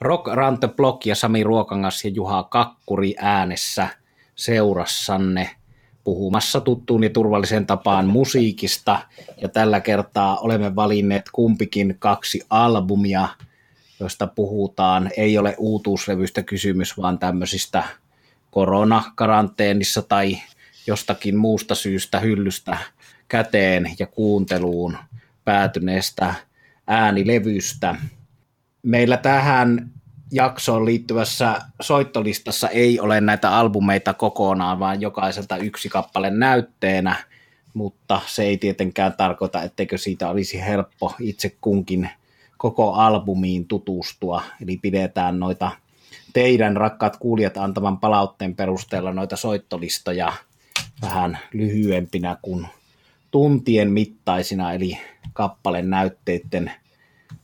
Rock Run the Block ja Sami Ruokangas ja Juha Kakkuri äänessä seurassanne puhumassa tuttuun ja turvalliseen tapaan musiikista. Ja tällä kertaa olemme valinneet kumpikin kaksi albumia, joista puhutaan. Ei ole uutuuslevystä kysymys, vaan tämmöisistä koronakaranteenissa tai jostakin muusta syystä hyllystä käteen ja kuunteluun päätyneestä äänilevystä. Meillä tähän jaksoon liittyvässä soittolistassa ei ole näitä albumeita kokonaan, vaan jokaiselta yksi kappale näytteenä, mutta se ei tietenkään tarkoita, etteikö siitä olisi helppo itse kunkin koko albumiin tutustua. Eli pidetään noita teidän rakkaat kuulijat antaman palautteen perusteella noita soittolistoja vähän lyhyempinä kuin tuntien mittaisina, eli kappaleen näytteiden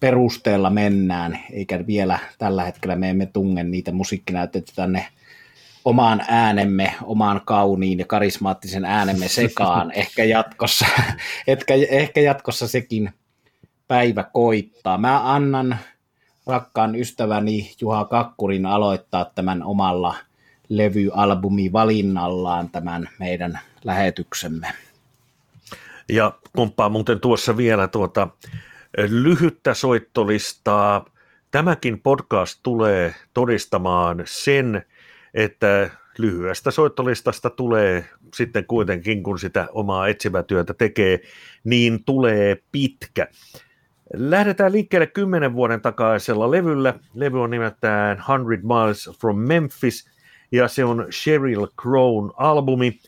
perusteella mennään, eikä vielä tällä hetkellä me emme tunge niitä musiikkinäytteitä tänne omaan äänemme, omaan kauniin ja karismaattisen äänemme sekaan. Ehkä jatkossa sekin päivä koittaa. Mä annan rakkaan ystäväni Juha Kakkurin aloittaa tämän omalla levyalbumivalinnallaan tämän meidän lähetyksemme. Ja komppaa muuten tuossa vielä lyhyttä soittolistaa. Tämäkin podcast tulee todistamaan sen, että lyhyestä soittolistasta tulee sitten kuitenkin, kun sitä omaa etsivätyötä tekee, niin tulee pitkä. Lähdetään liikkeelle 10 vuoden takaisella levyllä. Levy on nimeltään 100 Miles from Memphis ja se on Sheryl Crown albumi.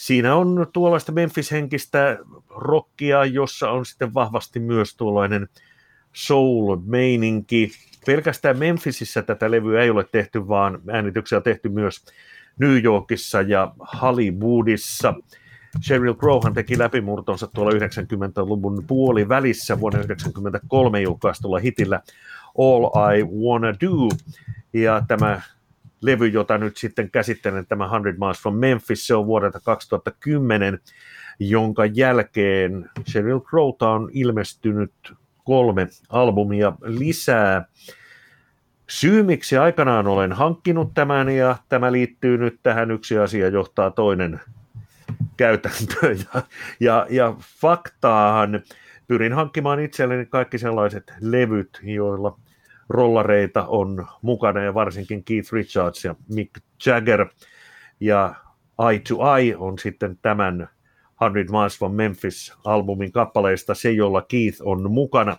Siinä on tuollaista Memphis-henkistä rockia, jossa on sitten vahvasti myös tuollainen soul-meininki. Pelkästään Memphisissä tätä levyä ei ole tehty, vaan äänityksiä on tehty myös New Yorkissa ja Hollywoodissa. Sheryl Crowhan teki läpimurtonsa tuolla 90-luvun puolivälissä vuonna 1993 julkaistulla hitillä All I Wanna Do. Ja tämä levy, jota nyt sitten käsittelen, tämä 100 Miles from Memphis, se on vuodelta 2010, jonka jälkeen Sheryl Crowta on ilmestynyt 3 albumia lisää. Syy, miksi aikanaan olen hankkinut tämän, ja tämä liittyy nyt tähän, yksi asia johtaa toinen käytäntö. Ja faktaahan pyrin hankkimaan itselleni kaikki sellaiset levyt, joilla rollareita on mukana, ja varsinkin Keith Richards ja Mick Jagger, ja Eye to Eye on sitten tämän 100 Miles from Memphis-albumin kappaleista se, jolla Keith on mukana.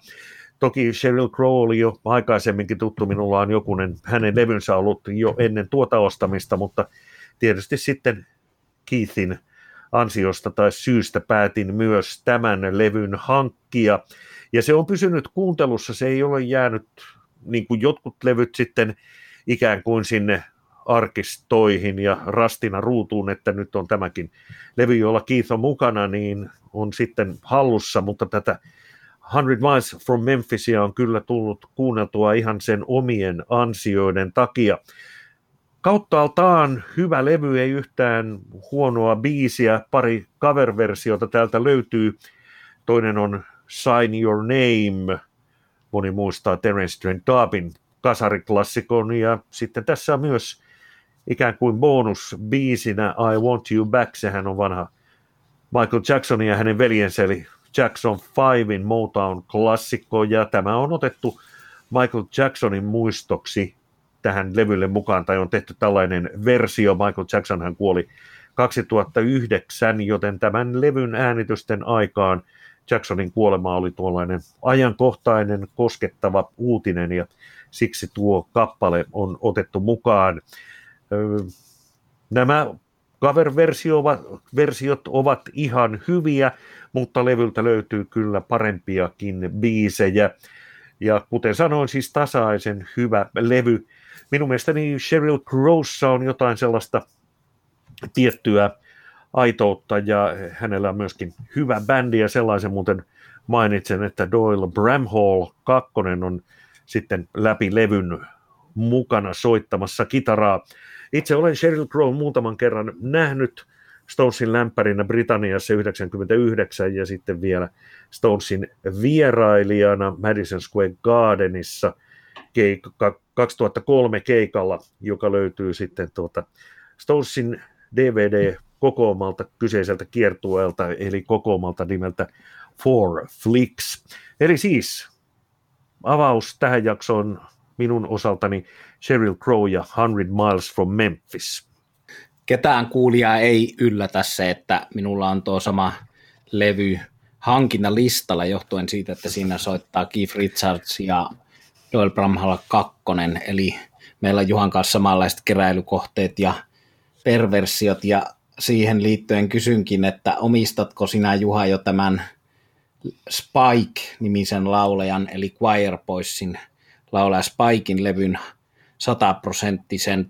Toki Sheryl Crow oli jo aikaisemminkin tuttu, minulla on jokunen hänen levynsä ollut jo ennen tuota ostamista, mutta tietysti sitten Keithin ansiosta tai syystä päätin myös tämän levyn hankkia, ja se on pysynyt kuuntelussa, se ei ole jäänyt niin kuin jotkut levyt sitten ikään kuin sinne arkistoihin ja rastina ruutuun, että nyt on tämäkin levy, jolla Keith on mukana, niin on sitten hallussa, mutta tätä 100 Miles from Memphisia on kyllä tullut kuunneltua ihan sen omien ansioiden takia. Kauttaaltaan hyvä levy, ei yhtään huonoa biisiä, 2 cover-versiota täältä löytyy, toinen on Sign Your Name, moni muistaa Terence Trent D'Arbyn kasariklassikon, ja sitten tässä on myös ikään kuin bonusbiisinä I Want You Back, sehän on vanha Michael Jacksonin ja hänen veljensä, eli Jackson 5:in Motown-klassikko, ja tämä on otettu Michael Jacksonin muistoksi tähän levylle mukaan, tai on tehty tällainen versio. Michael Jackson hän kuoli 2009, joten tämän levyn äänitysten aikaan Jacksonin kuolema oli tuollainen ajankohtainen, koskettava uutinen, ja siksi tuo kappale on otettu mukaan. Nämä cover-versiot ovat ihan hyviä, mutta levyltä löytyy kyllä parempiakin biisejä. Ja kuten sanoin, siis tasaisen hyvä levy. Minun mielestäni Sheryl Crowssa on jotain sellaista tiettyä aitoutta, ja hänellä on myöskin hyvä bändi, ja sellaisen muuten mainitsen, että Doyle Bramhall II on sitten läpi levyn mukana soittamassa kitaraa. Itse olen Sheryl Crow muutaman kerran nähnyt Stonesin lämpärinä Britanniassa 1999 ja sitten vielä Stonesin vierailijana Madison Square Gardenissa keikka, 2003 keikalla, joka löytyy sitten tuota Stonesin DVD-kokoomalta kyseiseltä kiertueelta, eli kokoomalta nimeltä Four Flicks. Eli siis avaus tähän jaksoon minun osaltani Sheryl Crow ja 100 Miles from Memphis. Ketään kuulijaa ei yllätä se, että minulla on tuo sama levy hankinnalistalla johtuen siitä, että siinä soittaa Keith Richards ja Doyle Bramhall II, eli meillä on Juhan kanssa samanlaiset keräilykohteet ja perversiot, ja siihen liittyen kysynkin, että omistatko sinä, Juha, jo tämän Spike-nimisen laulajan, eli Quireboysin laulaja Spiken levyn 100%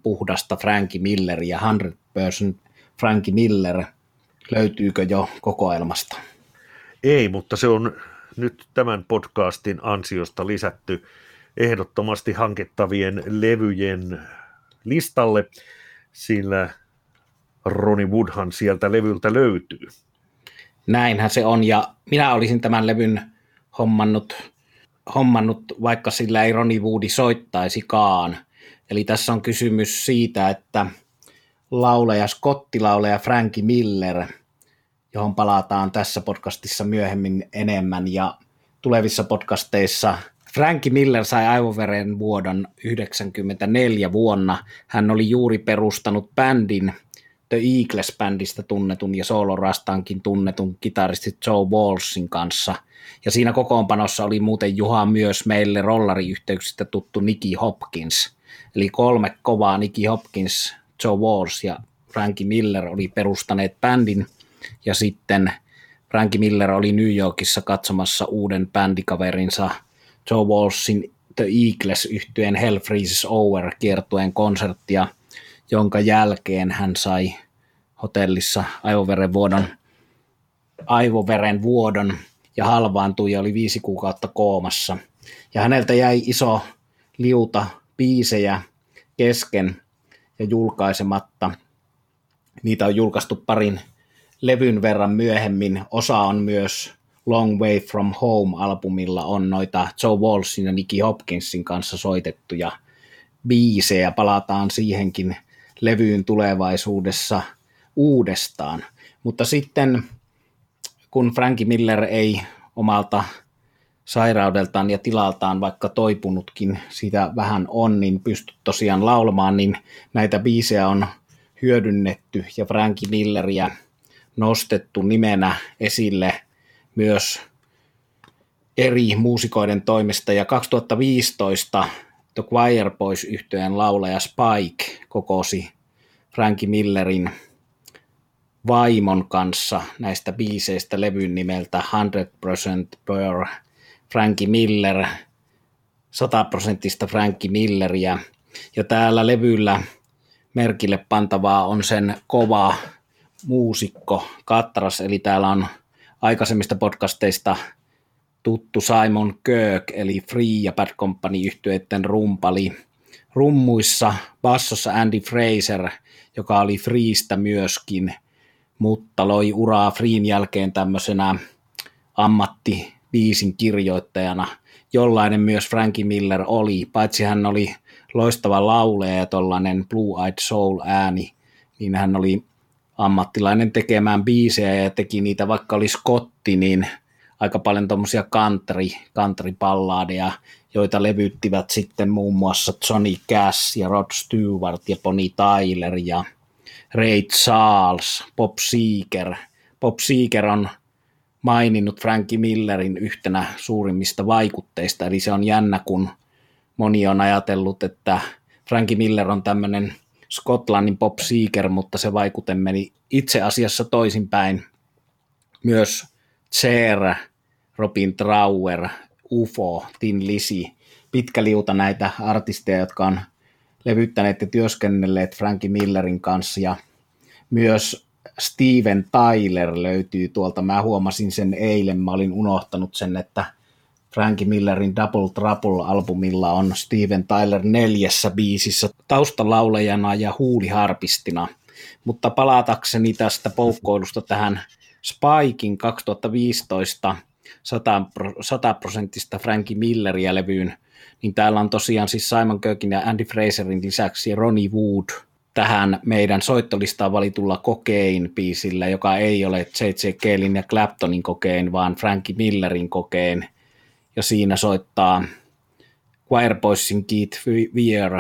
puhdasta Frankie Miller ja 100% Frankie Miller, löytyykö jo kokoelmasta? Ei, mutta se on nyt tämän podcastin ansiosta lisätty ehdottomasti hankittavien levyjen listalle, sillä Ronnie Woodhan sieltä levyltä löytyy. Näinhän se on, ja minä olisin tämän levyn hommannut, vaikka sillä ei Ronnie Woodi soittaisikaan. Eli tässä on kysymys siitä, että laulaja, skottilaulaja Frankie Miller, johon palataan tässä podcastissa myöhemmin enemmän ja tulevissa podcasteissa. Frankie Miller sai aivoveren vuodon 1994 vuonna. Hän oli juuri perustanut bändin, The Eagles-bändistä tunnetun ja soolorastaankin tunnetun kitaristi Joe Walshin kanssa. Ja siinä kokoonpanossa oli muuten Juha myös meille rollariyhteyksistä tuttu Nicky Hopkins. Eli kolme kovaa, Nicky Hopkins, Joe Walsh ja Frankie Miller, oli perustaneet bändin. Ja sitten Frankie Miller oli New Yorkissa katsomassa uuden bändikaverinsa Joe Walshin The Eagles-yhtyeen Hell Freezes Over -kiertueen konserttia, jonka jälkeen hän sai hotellissa aivoveren vuodon ja halvaantui ja oli 5 kuukautta koomassa. Ja häneltä jäi iso liuta biisejä kesken ja julkaisematta. Niitä on julkaistu parin levyn verran myöhemmin. Osa on myös Long Way From Home-albumilla on noita Joe Walshin ja Nicky Hopkinsin kanssa soitettuja biisejä. Palataan siihenkin levyyn tulevaisuudessa uudestaan. Mutta sitten, kun Frankie Miller ei omalta sairaudeltaan ja tilaltaan, vaikka toipunutkin sitä vähän on, niin pystyt tosiaan laulamaan, niin näitä biisejä on hyödynnetty ja Frankie Milleriä nostettu nimenä esille myös eri muusikoiden toimesta, ja 2015 The Quireboys-yhtyeen laulaja Spike kokosi Frankie Millerin vaimon kanssa näistä biiseistä levyn nimeltä 100% per Frankie Miller, 100% Frankie Milleriä, ja täällä levyllä merkille pantavaa on sen kova muusikko katras, eli täällä on aikaisemmista podcasteista tuttu Simon Kirke, eli Free ja Bad Company-yhtyeiden rumpali. Rummuissa bassossa Andy Fraser, joka oli Freestä myöskin, mutta loi uraa Freen jälkeen tämmöisenä ammattibiisin kirjoittajana, jollainen myös Frankie Miller oli. Paitsi hän oli loistava laulaja ja tollainen Blue Eyed Soul-ääni, niin hän oli ammattilainen tekemään biisejä ja teki niitä, vaikka oli skotti, niin aika paljon tuommoisia country-pallaadeja, joita levyttivät sitten muun muassa Johnny Cash ja Rod Stewart ja Bonnie Tyler ja Ray Charles, Pop Seeker. Pop Seeker on maininnut Frankie Millerin yhtenä suurimmista vaikutteista, eli se on jännä, kun moni on ajatellut, että Frankie Miller on tämmöinen Skotlannin Pop Seeker, mutta se vaikute meni itse asiassa toisinpäin. Myös Cher, Robin Trower, UFO, Tin Lizzy, pitkä liuta näitä artisteja, jotka on levyttäneet ja työskennelleet Frankie Millerin kanssa, ja myös Steven Tyler löytyy tuolta. Mä huomasin sen eilen, mä olin unohtanut sen, että Frankie Millerin Double Trouble-albumilla on Steven Tyler 4 biisissä taustalaulajana ja huuliharpistina. Mutta palatakseni tästä poukkoilusta tähän Spiken 2015 100% Frankie Milleria levyyn niin täällä on tosiaan siis Simon Kirken ja Andy Fraserin lisäksi Ronnie Wood tähän meidän soittolistaan valitulla Cocaine-biisillä, joka ei ole J.J. Calein ja Claptonin Cocaine, vaan Frankie Millerin Cocaine, ja siinä soittaa Quireboysin Keith Weir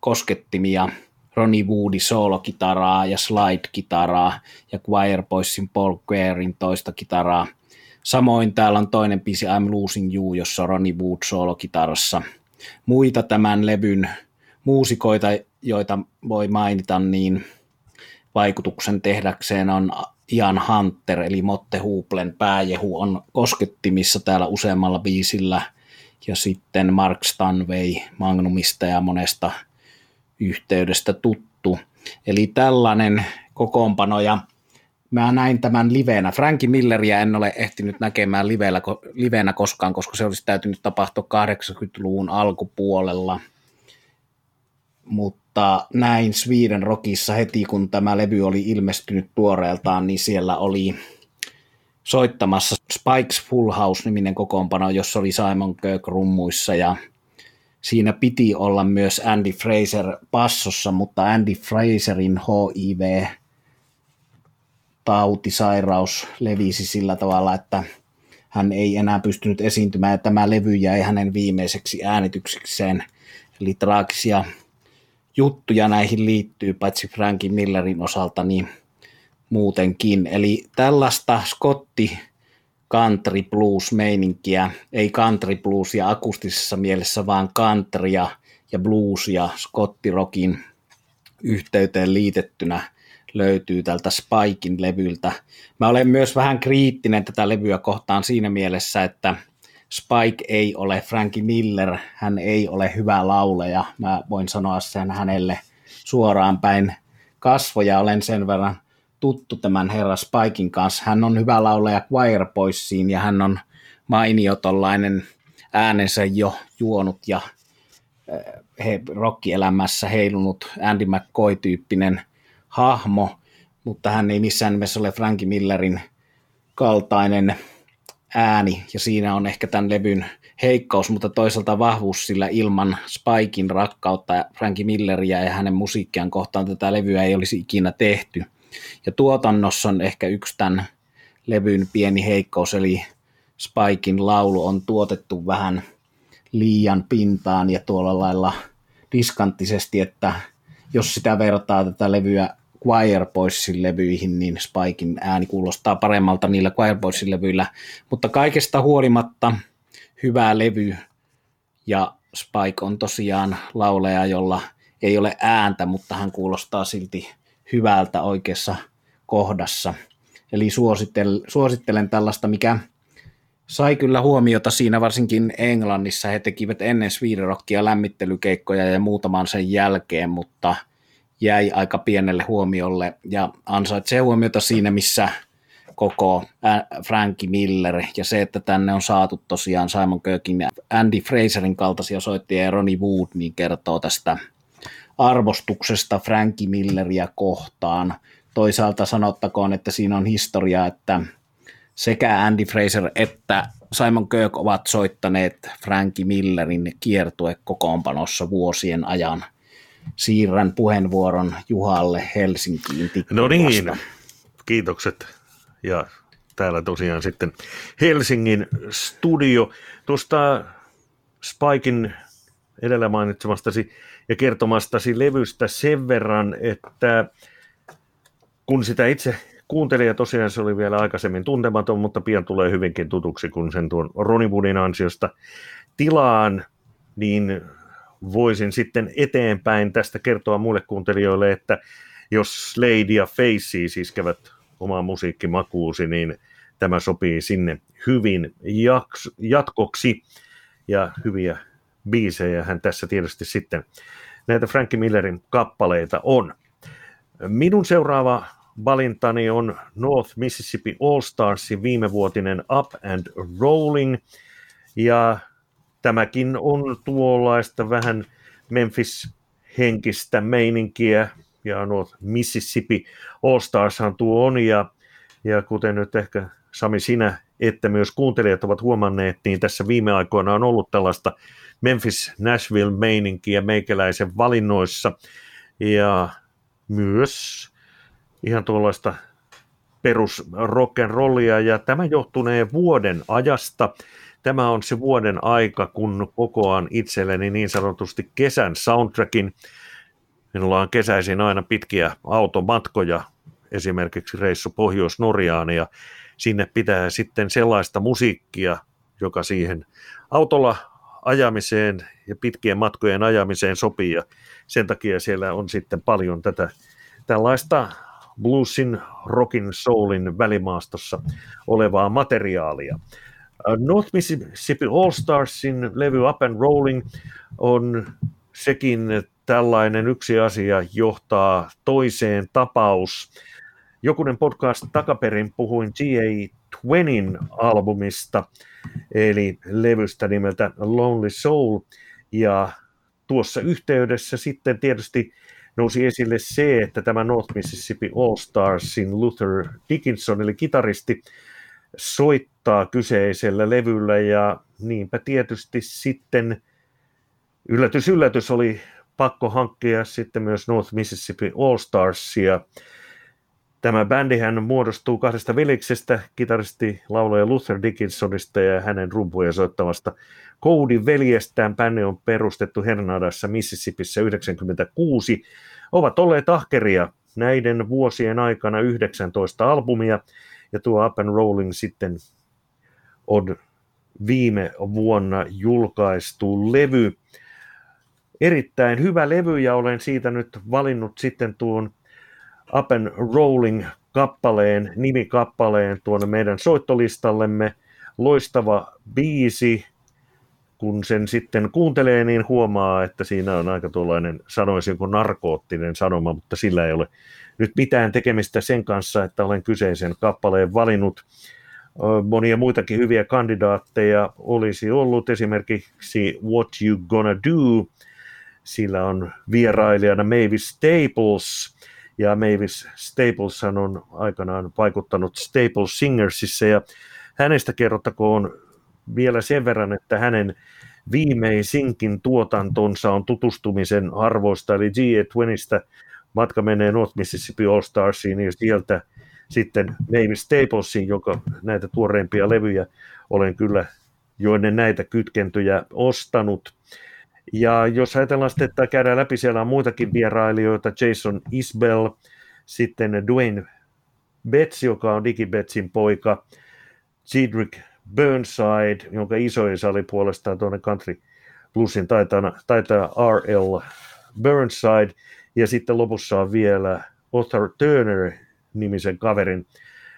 koskettimia, Ronnie Woodin soolokitaraa ja slide-kitaraa, ja Quireboysin Paul Quairin toista kitaraa. Samoin täällä on toinen biisi I'm Losing You, jossa Ronnie Wood soolokitarassa. Muita tämän levyn muusikoita, joita voi mainita, niin vaikutuksen tehdäkseen on Ian Hunter, eli Motte Huplen pääjehu on koskettimissa täällä useammalla biisillä, ja sitten Mark Stanway Magnumista ja monesta yhteydestä tuttu. Eli tällainen kokoonpano, ja mä näin tämän livenä. Frankie Milleriä en ole ehtinyt näkemään livenä koskaan, koska se olisi täytynyt tapahtua 80-luvun alkupuolella, mutta näin Sweden Rockissa heti, kun tämä levy oli ilmestynyt tuoreeltaan, niin siellä oli soittamassa Spike's Full House-niminen kokoonpano, jossa oli Simon Kirke rummuissa, ja siinä piti olla myös Andy Fraser bassossa, mutta Andy Fraserin HIV-tautisairaus levisi sillä tavalla, että hän ei enää pystynyt esiintymään, ja tämä levy jäi hänen viimeiseksi äänityksikseen, eli traagisia juttuja näihin liittyy, paitsi Frankie Millerin osalta, niin muutenkin. Eli tällaista skotti country blues meininkiä, ei country bluesia akustisessa mielessä, vaan countrya ja bluesia skottirokin yhteyteen liitettynä löytyy tältä Spiken levyltä. Mä olen myös vähän kriittinen tätä levyä kohtaan siinä mielessä, että Spike ei ole Frankie Miller, hän ei ole hyvä lauleja, mä voin sanoa sen hänelle suoraan päin kasvoja, olen sen verran tuttu tämän herra Spiken kanssa, hän on hyvä lauleja Quireboysiin ja hän on mainio tollainen äänensä jo juonut ja rockielämässä heilunut Andy McCoy-tyyppinen hahmo, mutta hän ei missään nimessä ole Frankie Millerin kaltainen ääni, ja siinä on ehkä tämän levyn heikkous, mutta toisaalta vahvuus, sillä ilman Spiken rakkautta Frankie Milleriä ja hänen musiikkiaan kohtaan tätä levyä ei olisi ikinä tehty. Ja tuotannossa on ehkä yksi tämän levyn pieni heikkous, eli Spiken laulu on tuotettu vähän liian pintaan ja tuolla lailla diskanttisesti, että jos sitä vertaa tätä levyä Quireboysin levyihin, niin Spiken ääni kuulostaa paremmalta niillä Quireboysin levyillä, mutta kaikesta huolimatta hyvä levy, ja Spike on tosiaan lauleja, jolla ei ole ääntä, mutta hän kuulostaa silti hyvältä oikeassa kohdassa. Eli suosittelen tällaista, mikä sai kyllä huomiota siinä varsinkin Englannissa. He tekivät ennen Sweden Rockia lämmittelykeikkoja ja muutaman sen jälkeen, mutta jäi aika pienelle huomiolle ja ansaitsee huomiota siinä, missä koko Frankie Miller, ja se, että tänne on saatu tosiaan Simon Kirken ja Andy Fraserin kaltaisia soittajia ja Ronnie Wood, niin kertoo tästä arvostuksesta Frankie Milleriä kohtaan. Toisaalta sanottakoon, että siinä on historia, että sekä Andy Fraser että Simon Kirke ovat soittaneet Frankie Millerin kiertuekokoonpanossa vuosien ajan. Siirrän puheenvuoron Juhalle Helsinkiin. No niin, kiitokset. Ja täällä tosiaan sitten Helsingin studio. Tuosta Spiken edellä mainitsemastasi ja kertomastasi levystä sen verran, että kun sitä itse kuuntelin, ja tosiaan se oli vielä aikaisemmin tuntematon, mutta pian tulee hyvinkin tutuksi, kun sen tuon Ronnie Woodin ansiosta tilaan, niin voisin sitten eteenpäin tästä kertoa muille kuuntelijoille, että jos Slade ja Faces iskevät omaa musiikkimakuusi, niin tämä sopii sinne hyvin jatkoksi, ja hyviä biisejä hän tässä tietysti sitten näitä Frankie Millerin kappaleita on. Minun seuraava valintani on North Mississippi Allstarsin viimevuotinen Up and Rolling, ja tämäkin on tuollaista vähän Memphis-henkistä meininkiä, ja North Mississippi Allstarshan tuo on, ja kuten nyt ehkä Sami sinä että myös kuuntelijat ovat huomanneet, niin tässä viime aikoina on ollut tällaista Memphis-Nashville-meininkiä meikäläisen valinnoissa ja myös ihan tuollaista perus rock'n'rollia, ja tämä johtunee vuoden ajasta. Tämä on se vuoden aika, kun kokoan itselleni niin sanotusti kesän soundtrackin. Minulla on kesäisin aina pitkiä automatkoja, esimerkiksi reissu Pohjois-Norjaan, ja sinne pitää sitten sellaista musiikkia, joka siihen autolla ajamiseen ja pitkien matkojen ajamiseen sopii, ja sen takia siellä on sitten paljon tätä tällaista bluesin, rockin, soulin välimaastossa olevaa materiaalia. North Mississippi Allstarsin levy Up and Rolling on sekin tällainen yksi asia johtaa toiseen tapaus. Jokunen podcast takaperin puhuin GA20:n albumista, eli levystä nimeltä Lonely Soul, ja tuossa yhteydessä sitten tietysti nousi esille se, että tämä North Mississippi Allstarsin Luther Dickinson, eli kitaristi, soittaa kyseisellä levyllä, ja niinpä tietysti sitten yllätys yllätys oli pakko hankkia sitten myös North Mississippi Allstarsia. Tämä bändihän muodostuu kahdesta veliksestä, kitaristi laulaja Luther Dickinsonista ja hänen rumpuja soittavasta Cody veljestään. Bändi on perustettu Hernadassa, Mississippissä 1996. Ovat olleet ahkeria näiden vuosien aikana, 19 albumia, ja tuo Up and Rolling sitten on viime vuonna julkaistu levy. Erittäin hyvä levy, ja olen siitä nyt valinnut sitten tuon Up and Rolling-kappaleen, nimikappaleen tuonne meidän soittolistallemme. Loistava biisi. Kun sen sitten kuuntelee, niin huomaa, että siinä on aika tuollainen, sanoisinko narkoottinen sanoma, mutta sillä ei ole nyt mitään tekemistä sen kanssa, että olen kyseisen kappaleen valinnut. Monia muitakin hyviä kandidaatteja olisi ollut, esimerkiksi What You Gonna Do. Sillä on vierailijana Mavis Staples, ja Mavis Staples on aikanaan vaikuttanut Staples Singersissa, ja hänestä kerrottakoon vielä sen verran, että hänen viimeisinkin tuotantonsa on tutustumisen arvoista, eli GA20:stä matka menee North Mississippi Allstarsiin, ja sieltä sitten Mavis Staplesiin, joka näitä tuoreimpia levyjä olen kyllä jo ennen näitä kytkentyjä ostanut. Ja jos ajatellaan sitten, että käydään läpi, siellä on muitakin vierailijoita, Jason Isbell, sitten Dwayne Betts, joka on Dickie Bettsin poika, Cedric Burnside, jonka isoisä oli puolestaan tuonne country bluesin taitaa R.L. Burnside, ja sitten lopussa on vielä Otter Turner-nimisen kaverin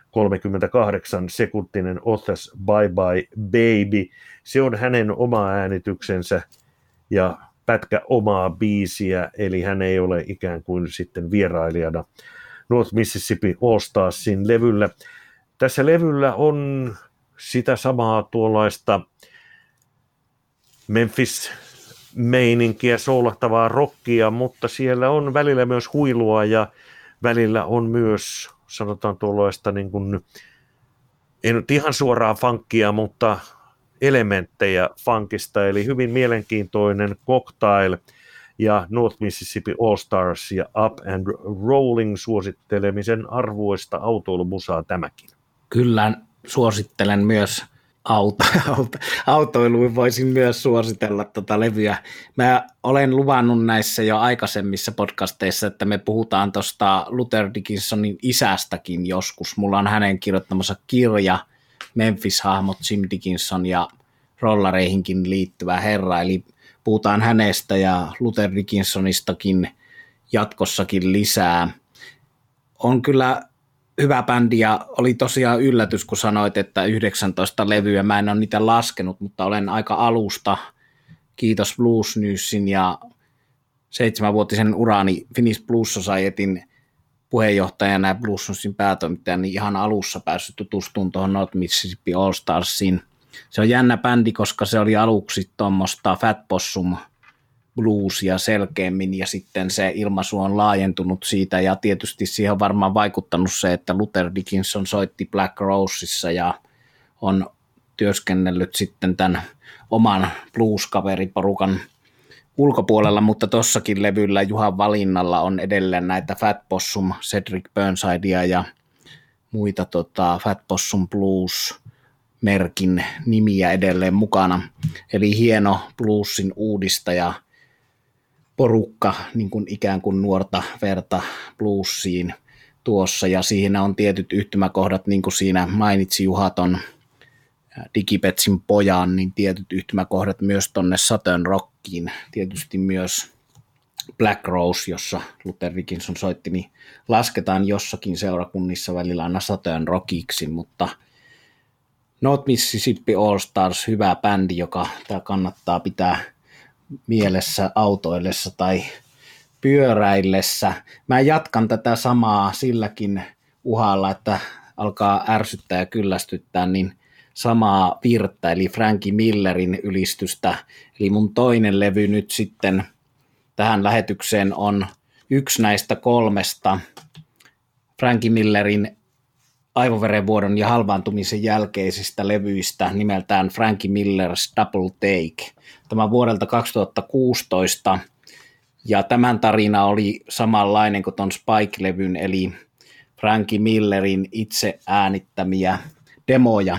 38-sekuntinen Other's Bye Bye Baby. Se on hänen oma äänityksensä ja pätkä omaa biisiä, eli hän ei ole ikään kuin sitten vierailijana North Mississippi Allstarsin levyllä. Tässä levyllä on sitä samaa tuollaista Memphis-meininkiä, soulahtavaa rockia, mutta siellä on välillä myös huilua ja välillä on myös, sanotaan tuollaista, niin kuin, ei nyt ihan suoraan funkia, mutta elementtejä funkista, eli hyvin mielenkiintoinen cocktail, ja North Mississippi Allstars ja Up and Rolling suosittelemisen arvoista autoilumusaa tämäkin. Kyllä. Suosittelen myös autoiluun, voisin myös suositella tuota levyä. Mä olen luvannut näissä jo aikaisemmissa podcasteissa, että me puhutaan tuosta Luther Dickinsonin isästäkin joskus. Mulla on hänen kirjoittamansa kirja, Memphis-hahmot Jim Dickinson ja rollareihinkin liittyvä herra, eli puhutaan hänestä ja Luther Dickinsonistakin jatkossakin lisää. On kyllä hyvä bändi, ja oli tosiaan yllätys, kun sanoit, että 19 levyä. Mä en ole niitä laskenut, mutta olen aika alusta. Kiitos Blues Newsin ja 7-vuotisen uraani Finnish Blues Societyn puheenjohtajana ja Blues Newsin päätoimittajan niin ihan alussa päässyt tutustumaan tuohon North Mississippi Allstarsiin. Se on jännä bändi, koska se oli aluksi tuommoista Fat Possum bluesia selkeämmin, ja sitten se ilmaisu on laajentunut siitä, ja tietysti siihen on varmaan vaikuttanut se, että Luther Dickinson soitti Black Rosessa ja on työskennellyt sitten tämän oman blues-kaveriporukan ulkopuolella, mutta tossakin levyllä Juhan valinnalla on edelleen näitä Fat Possum, Cedric Burnsidea ja muita Fat Possum Blues-merkin nimiä edelleen mukana. Eli hieno bluesin uudistaja porukka, niin kuin ikään kuin nuorta verta bluesiin tuossa, ja siihen on tietyt yhtymäkohdat, niin kuin siinä mainitsi Juha ton Digipetsin pojan, niin tietyt yhtymäkohdat myös tonne Southern Rockiin, tietysti myös Black Rose, jossa Luther Dickinson soitti, niin lasketaan jossakin seurakunnissa välillä aina Southern Rockiksi, mutta North Mississippi Allstars, hyvä bändi, joka tää kannattaa pitää mielessä autoillessa tai pyöräillessä. Mä jatkan tätä samaa silläkin uhalla, että alkaa ärsyttää ja kyllästyttää, niin samaa virttä, eli Frankie Millerin ylistystä. Eli mun toinen levy nyt sitten tähän lähetykseen on yksi näistä kolmesta. Frankie Millerin aivoverenvuodon ja halvaantumisen jälkeisistä levyistä nimeltään Frankie Miller's Double Take. Tämä vuodelta 2016, ja tämän tarina oli samanlainen kuin ton Spike-levyn, eli Frankie Millerin itse äänittämiä demoja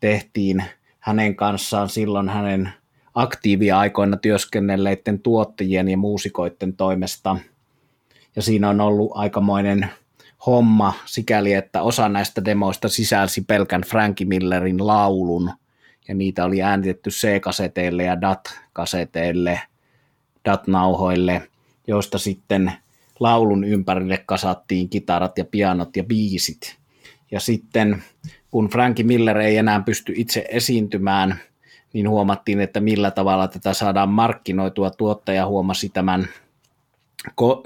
tehtiin hänen kanssaan silloin hänen aktiivia aikoina työskennelleiden tuottajien ja muusikoiden toimesta, ja siinä on ollut aikamoinen homma sikäli, että osa näistä demoista sisälsi pelkän Frankie Millerin laulun, ja niitä oli äänitetty C-kaseteille ja DAT-kaseteille, DAT-nauhoille, joista sitten laulun ympärille kasattiin kitarat ja pianot ja biisit. Ja sitten kun Frankie Miller ei enää pysty itse esiintymään, niin huomattiin, että millä tavalla tätä saadaan markkinoitua. Tuottaja huomasi tämän,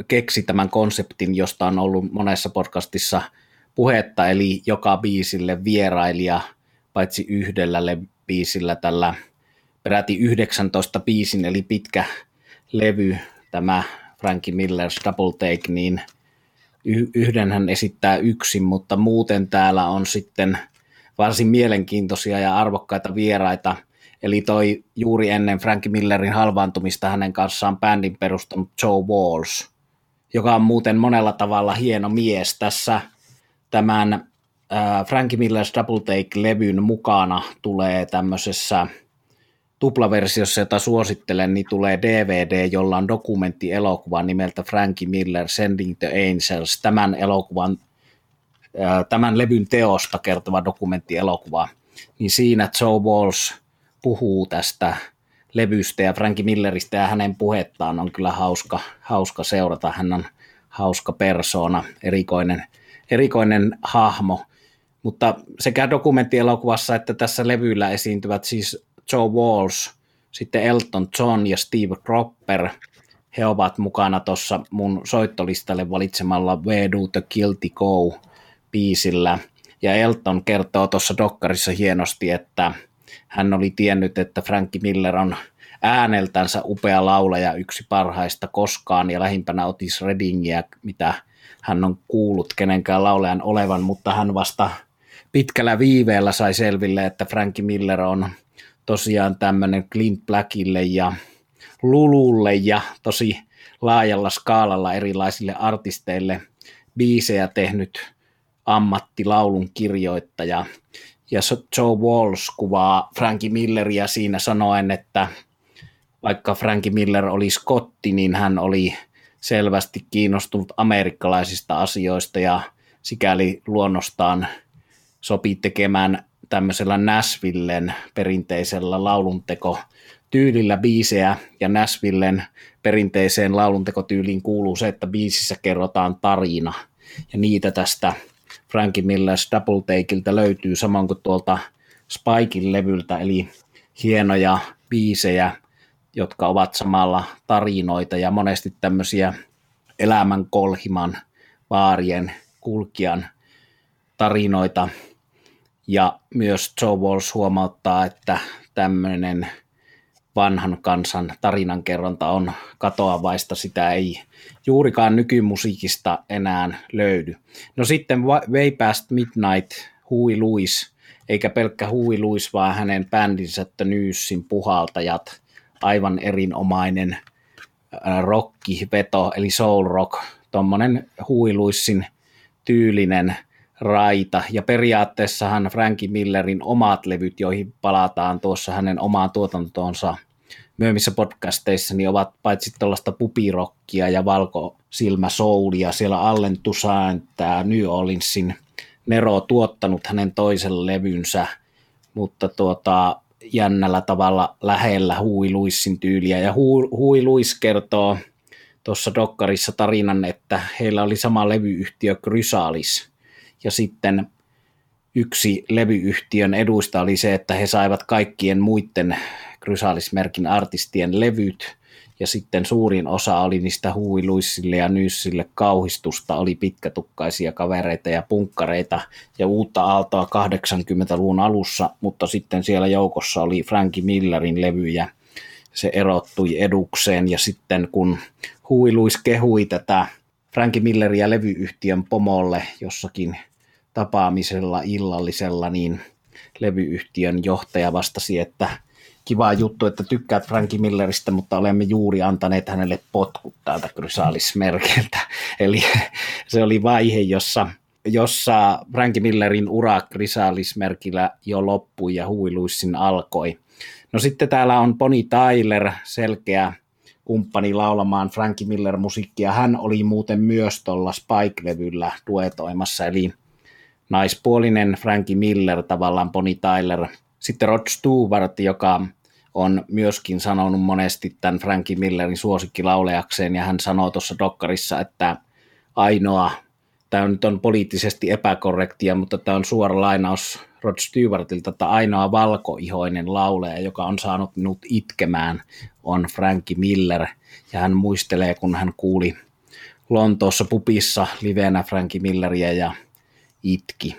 keksi tämän konseptin, josta on ollut monessa podcastissa puhetta, eli joka biisille vierailija, paitsi yhdellä biisillä, tällä peräti 19 biisin, eli pitkä levy, tämä Frankie Miller's Double Take, niin yhden hän esittää yksin, mutta muuten täällä on sitten varsin mielenkiintoisia ja arvokkaita vieraita. Eli toi juuri ennen Frankie Millerin halvaantumista hänen kanssaan bändin perustanut Joe Walsh, joka on muuten monella tavalla hieno mies. Tässä tämän Frankie Miller's Double Take-levyn mukana tulee tämmöisessä tuplaversiossa, jota suosittelen, niin tulee DVD, jolla on dokumenttielokuva nimeltä Frankie Miller Sending the Angels, tämän levyn teosta kertova dokumenttielokuva. Niin siinä Joe Walsh puhuu tästä levystä ja Frankie Milleristä, ja hänen puhettaan on kyllä hauska seurata. Hän on hauska persoona, erikoinen hahmo. Mutta sekä dokumenttielokuvassa että tässä levyllä esiintyvät siis Joe Walsh, sitten Elton John ja Steve Cropper. He ovat mukana tuossa mun soittolistalle valitsemalla Where Do the Guilty Go -biisillä. Ja Elton kertoo tuossa dokkarissa hienosti, että hän oli tiennyt, että Frankie Miller on ääneltänsä upea laulaja, yksi parhaista koskaan, ja lähimpänä Otis Reddingiä, mitä hän on kuullut kenenkään laulajan olevan, mutta hän vasta pitkällä viiveellä sai selville, että Frankie Miller on tosiaan tämmöinen Clint Blackille ja Lululle ja tosi laajalla skaalalla erilaisille artisteille biisejä tehnyt ammattilaulun kirjoittaja. Ja Joe Walsh kuvaa Frankie Milleria siinä sanoen, että vaikka Frankie Miller oli skotti, niin hän oli selvästi kiinnostunut amerikkalaisista asioista ja sikäli luonnostaan sopi tekemään tämmöisellä Nashvillen perinteisellä lauluntekotyylillä biisejä, ja Nashvillen perinteiseen lauluntekotyyliin kuuluu se, että biisissä kerrotaan tarina, ja niitä tästä Frankie Miller's Double Takeiltä löytyy, samoin kuin tuolta Spiken levyltä, eli hienoja biisejä, jotka ovat samalla tarinoita ja monesti tämmöisiä elämän kolhiman, baarien, kulkijan tarinoita. Ja myös Joe Walsh huomauttaa, että tämmöinen vanhan kansan tarinankerronta on katoavaista, sitä ei juurikaan nykymusiikista enää löydy. No sitten Way Past Midnight, Huey Lewis eikä pelkkä huiluis, vaan hänen bändinsä The Newsin puhaltajat, aivan erinomainen rockiveto, eli soul rock, tuommoinen huiluissin tyylinen raita, ja periaatteessahan Frankie Millerin omat levyt, joihin palataan tuossa hänen omaan tuotantoonsa myöhemmissä podcasteissa, niin ovat paitsi tällaista pupirokkia ja valkosilmäsoulia, siellä Allen Toussaint, tämä New Orleansin Nero tuottanut hänen toisen levynsä, mutta jännällä tavalla lähellä huiluissin tyyliä, ja huiluis kertoo tuossa dokkarissa tarinan, että heillä oli sama levyyhtiö Chrysalis, ja sitten yksi levyyhtiön eduista oli se, että he saivat kaikkien muiden Chrysalis-merkin artistien levyt, ja sitten suurin osa oli niistä huiluissille ja nyyssille kauhistusta, oli pitkätukkaisia kavereita ja punkkareita ja uutta aaltoa 80-luvun alussa, mutta sitten siellä joukossa oli Frankie Millerin levyjä, se erottui edukseen, ja sitten kun huiluis kehui tätä Frankie Milleriä levyyhtiön pomolle jossakin tapaamisella illallisella, niin levyyhtiön johtaja vastasi, että kiva juttu, että tykkäät Frankie Milleristä, mutta olemme juuri antaneet hänelle potkut täältä Chrysalis-merkeltä. Eli se oli vaihe, jossa Frankie Millerin ura Chrysalis-merkillä jo loppui ja huiluissin alkoi. No sitten täällä on Bonnie Tyler, selkeä kumppani laulamaan Frankie Miller-musiikkia. Hän oli muuten myös tuolla Spike-levyllä duetoimassa, eli naispuolinen Frankie Miller, tavallaan Bonnie Tyler. Sitten Rod Stewart, joka on myöskin sanonut monesti tämän Frankie Millerin suosikkilaulajakseen, ja hän sanoo tuossa dokkarissa, että tämä nyt on poliittisesti epäkorrektia, mutta tämä on suora lainaus Rod Stewartilta, että ainoa valkoihoinen laulaja, joka on saanut minut itkemään, on Frankie Miller, ja hän muistelee, kun hän kuuli Lontoossa pubissa livenä Frankie Milleriä ja itki.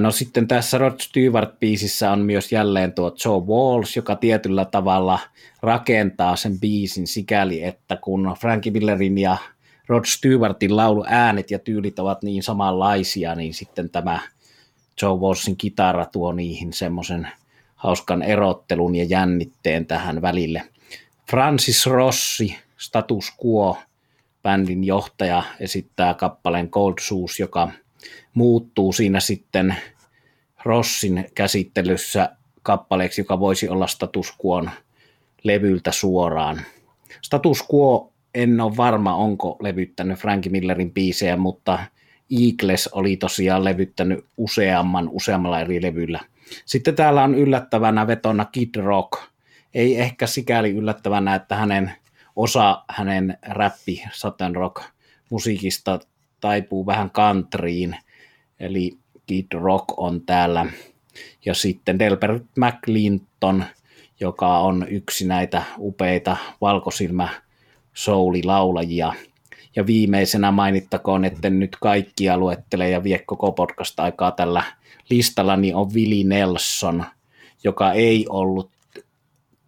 No sitten tässä Rod Stewart-biisissä on myös jälleen tuo Joe Walsh, joka tietyllä tavalla rakentaa sen biisin sikäli, että kun Frankie Millerin ja Rod Stewartin lauluäänet ja tyylit ovat niin samanlaisia, niin sitten tämä Joe Walshin kitara tuo niihin semmoisen hauskan erottelun ja jännitteen tähän välille. Francis Rossi, Status Quo, bändin johtaja, esittää kappaleen Cold Shoes, joka muuttuu siinä sitten Rossin käsittelyssä kappaleeksi, joka voisi olla Status Quon levyltä suoraan. Status Quo, en ole varma, onko levyttänyt Frankie Millerin biisejä, mutta Eagles oli tosiaan levyttänyt useammalla eri levyllä. Sitten täällä on yllättävänä vetona Kid Rock. Ei ehkä sikäli yllättävänä, että hänen räppi Southern Rock musiikista taipuu vähän countryin, eli Kid Rock on täällä. Ja sitten Delbert McClinton, joka on yksi näitä upeita valkosilmäsoulilaulajia. Ja viimeisenä mainittakoon, etten nyt kaikkia luettele ja vie koko podcast-aikaa tällä listalla, niin on Willie Nelson, joka ei ollut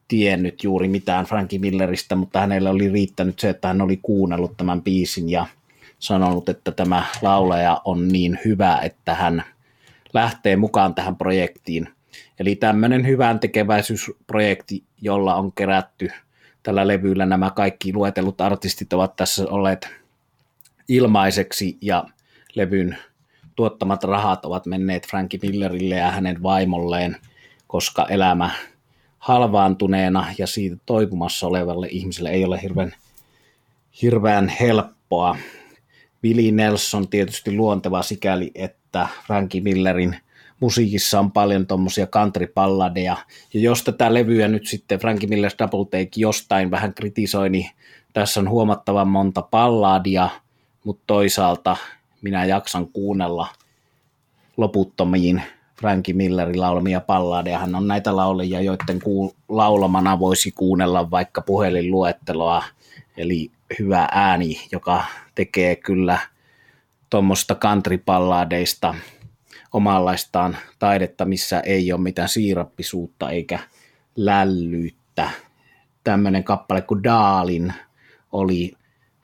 tiennyt juuri mitään Frankie Milleristä, mutta hänellä oli riittänyt se, että hän oli kuunnellut tämän biisin ja sanonut, että tämä laulaja on niin hyvä, että hän lähtee mukaan tähän projektiin. Eli tämmöinen hyvän tekeväisyysprojekti, jolla on kerätty tällä levyllä nämä kaikki luetellut artistit, ovat tässä olleet ilmaiseksi, ja levyn tuottamat rahat ovat menneet Frankie Millerille ja hänen vaimolleen, koska elämä halvaantuneena ja siitä toipumassa olevalle ihmiselle ei ole hirveän helppoa. Willie Nelson tietysti luonteva sikäli, että Frankie Millerin musiikissa on paljon tuommoisia country-palladeja, ja jos tätä levyä nyt sitten Frankie Miller's Double Take jostain vähän kritisoi, niin tässä on huomattavan monta palladia, mutta toisaalta minä jaksan kuunnella loputtomiin Frankie Millerin laulamia palladeja. Hän on näitä laulajia, joiden laulamana voisi kuunnella vaikka puhelinluetteloa, eli hyvä ääni, joka tekee kyllä tuommoista country-palladeista omanlaistaan taidetta, missä ei ole mitään siirappisuutta eikä lällyyttä. Tämmöinen kappale kuin Darlin oli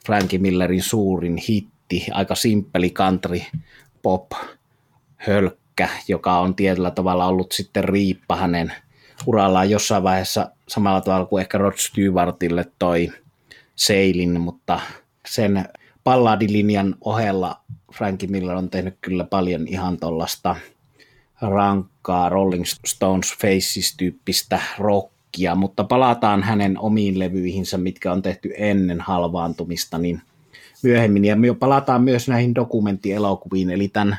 Frankie Millerin suurin hitti, aika simppeli country pop hölkkö, Häkkä, joka on tietyllä tavalla ollut sitten riippa hänen urallaan jossain vaiheessa samalla tavalla kuin ehkä Rod Stewartille toi Seilin, mutta sen palladilinjan ohella Frankie Miller on tehnyt kyllä paljon ihan tuollaista rankkaa Rolling Stones Faces-tyyppistä rockia, mutta palataan hänen omiin levyihinsä, mitkä on tehty ennen halvaantumista, niin myöhemmin. Ja me palataan myös näihin dokumenttielokuviin, eli tämän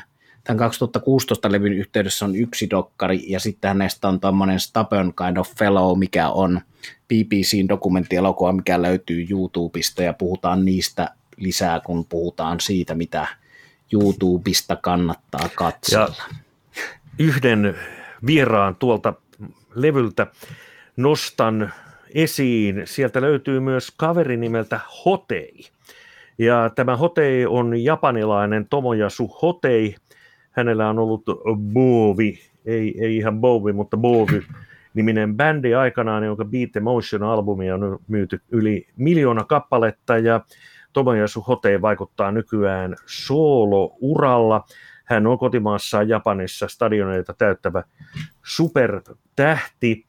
2016 levyn yhteydessä on yksi dokkari, ja sitten hänestä on tämmöinen Stubborn Kind of Fellow, mikä on BBC:n dokumenttielokuva, mikä löytyy YouTubesta, ja puhutaan niistä lisää, kun puhutaan siitä, mitä YouTubesta kannattaa katsella. Ja yhden vieraan tuolta levyltä nostan esiin. Sieltä löytyy myös kaveri nimeltä Hotei. Ja tämä Hotei on japanilainen Tomoyasu Hotei. Hänellä on ollut Bowie, ei ihan Bowie, mutta Bowie-niminen bändi aikanaan, jonka Beat Emotion-albumia on myyty yli 1 miljoona kappaletta. Ja Tomoyasu Hotei vaikuttaa nykyään soolo-uralla. Hän on kotimaassaan Japanissa stadioneita täyttävä supertähti.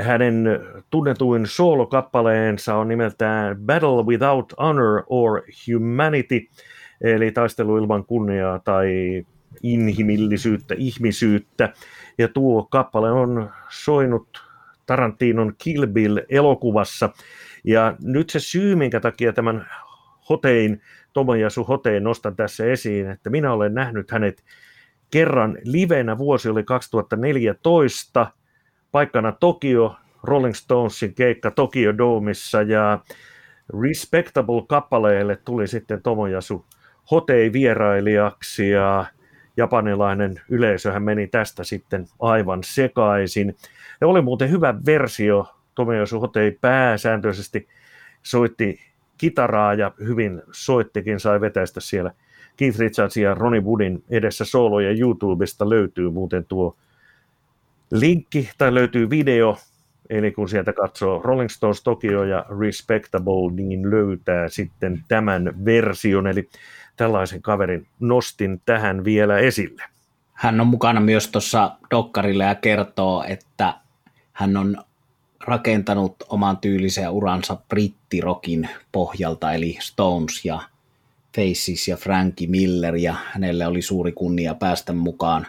Hänen tunnetuin soolokappaleensa on nimeltään Battle Without Honor or Humanity, eli taistelu ilman kunniaa tai inhimillisyyttä, ihmisyyttä. Ja tuo kappale on soinut Tarantinon Kill Bill-elokuvassa. Ja nyt se syy, minkä takia tämän Hotein, Tomoyasu Hotein nostan tässä esiin, että minä olen nähnyt hänet kerran livenä, vuosi oli 2014, paikkana Tokio, Rolling Stonesin keikka Tokyo Domeissa, ja Respectable-kappaleelle tuli sitten Tomoyasu Hotei vierailijaksi, ja japanilainen yleisöhän meni tästä sitten aivan sekaisin. Ja oli muuten hyvä versio, Tomoyasu Hotei pääsääntöisesti soitti kitaraa ja hyvin soittikin, sai vetäistä siellä Keith Richardsin ja Ronnie Woodin edessä sooloja. YouTubesta löytyy muuten tuo linkki, tai löytyy video, eli kun sieltä katsoo Rolling Stones Tokyo ja Respectable, niin löytää sitten tämän version, eli tällaisen kaverin nostin tähän vielä esille. Hän on mukana myös tuossa dokkarilla ja kertoo, että hän on rakentanut oman tyylisen uransa brittirokin pohjalta, eli Stones ja Faces ja Frankie Miller, ja hänelle oli suuri kunnia päästä mukaan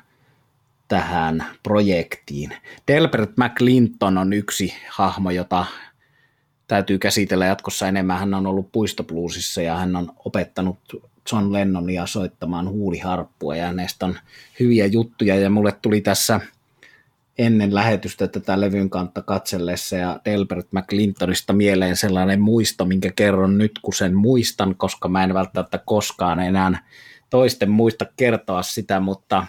tähän projektiin. Delbert McClinton on yksi hahmo, jota täytyy käsitellä jatkossa enemmän. Hän on ollut puistobluusissa ja hän on opettanut John Lennonia soittamaan huuliharppua, ja hänestä on hyviä juttuja, ja mulle tuli tässä ennen lähetystä tätä levyn kantta katsellessa ja Delbert McClintonista mieleen sellainen muisto, minkä kerron nyt, kun sen muistan, koska mä en välttämättä koskaan enää toisten muista kertoa sitä, mutta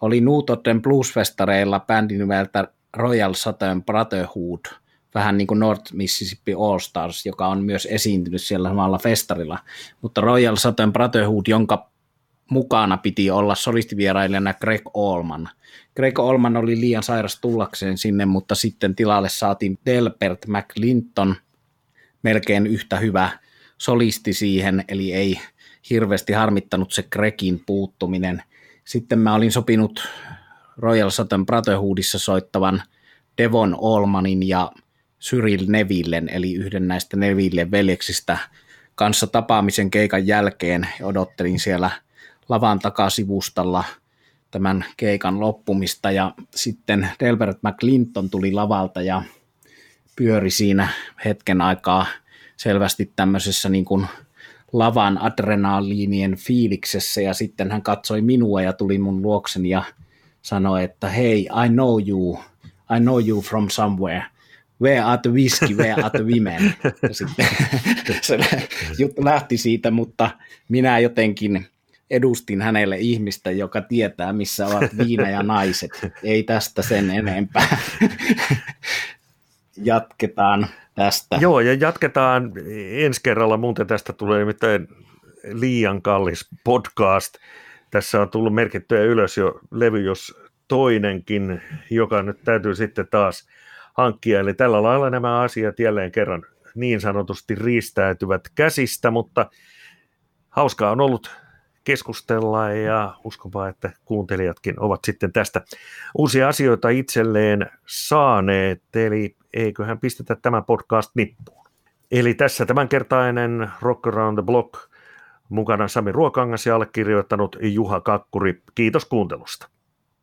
oli Nuutorden bluesfestareilla bändi nimeltä Royal Southern Brotherhood, vähän niin kuin North Mississippi Allstars, joka on myös esiintynyt siellä samalla festarilla, mutta Royal Southern Brotherhood, jonka mukana piti olla solistivierailijana Greg Allman. Greg Allman oli liian sairas tullakseen sinne, mutta sitten tilalle saatiin Delbert McClinton, melkein yhtä hyvä solisti siihen, eli ei hirveästi harmittanut se Gregin puuttuminen. Sitten mä olin sopinut Royal Southern Brotherhoodissa soittavan Devon Allmanin ja Cyril Nevillen, eli yhden näistä Nevillen veljeksistä, kanssa tapaamisen keikan jälkeen. Odottelin siellä lavan takasivustalla tämän keikan loppumista, ja sitten Delbert McClinton tuli lavalta ja pyöri siinä hetken aikaa selvästi tämmöisessä niin kuin lavan adrenaliinien fiiliksessä, ja sitten hän katsoi minua ja tuli mun luokseni ja sanoi, että hei, I know you from somewhere. Where are the whiskey, where are the women? Ja sitten se juttu lähti siitä, mutta minä jotenkin edustin hänelle ihmistä, joka tietää, missä ovat viina ja naiset. Ei tästä sen enempää. Jatketaan tästä. Joo, ja jatketaan ensi kerralla. Muuten tästä tulee nimittäin liian kallis podcast. Tässä on tullut merkittyä ylös jo levy, jos toinenkin, joka nyt täytyy sitten taas hankkia. Eli tällä lailla nämä asiat jälleen kerran niin sanotusti riistäytyvät käsistä, mutta hauskaa on ollut keskustellaan ja uskonpa, että kuuntelijatkin ovat sitten tästä uusia asioita itselleen saaneet, eli eiköhän pistetä tämä podcast nippuun. Eli tässä tämänkertainen Rock Around the Block, mukana Sami Ruokangas ja allekirjoittanut Juha Kakkuri. Kiitos kuuntelusta.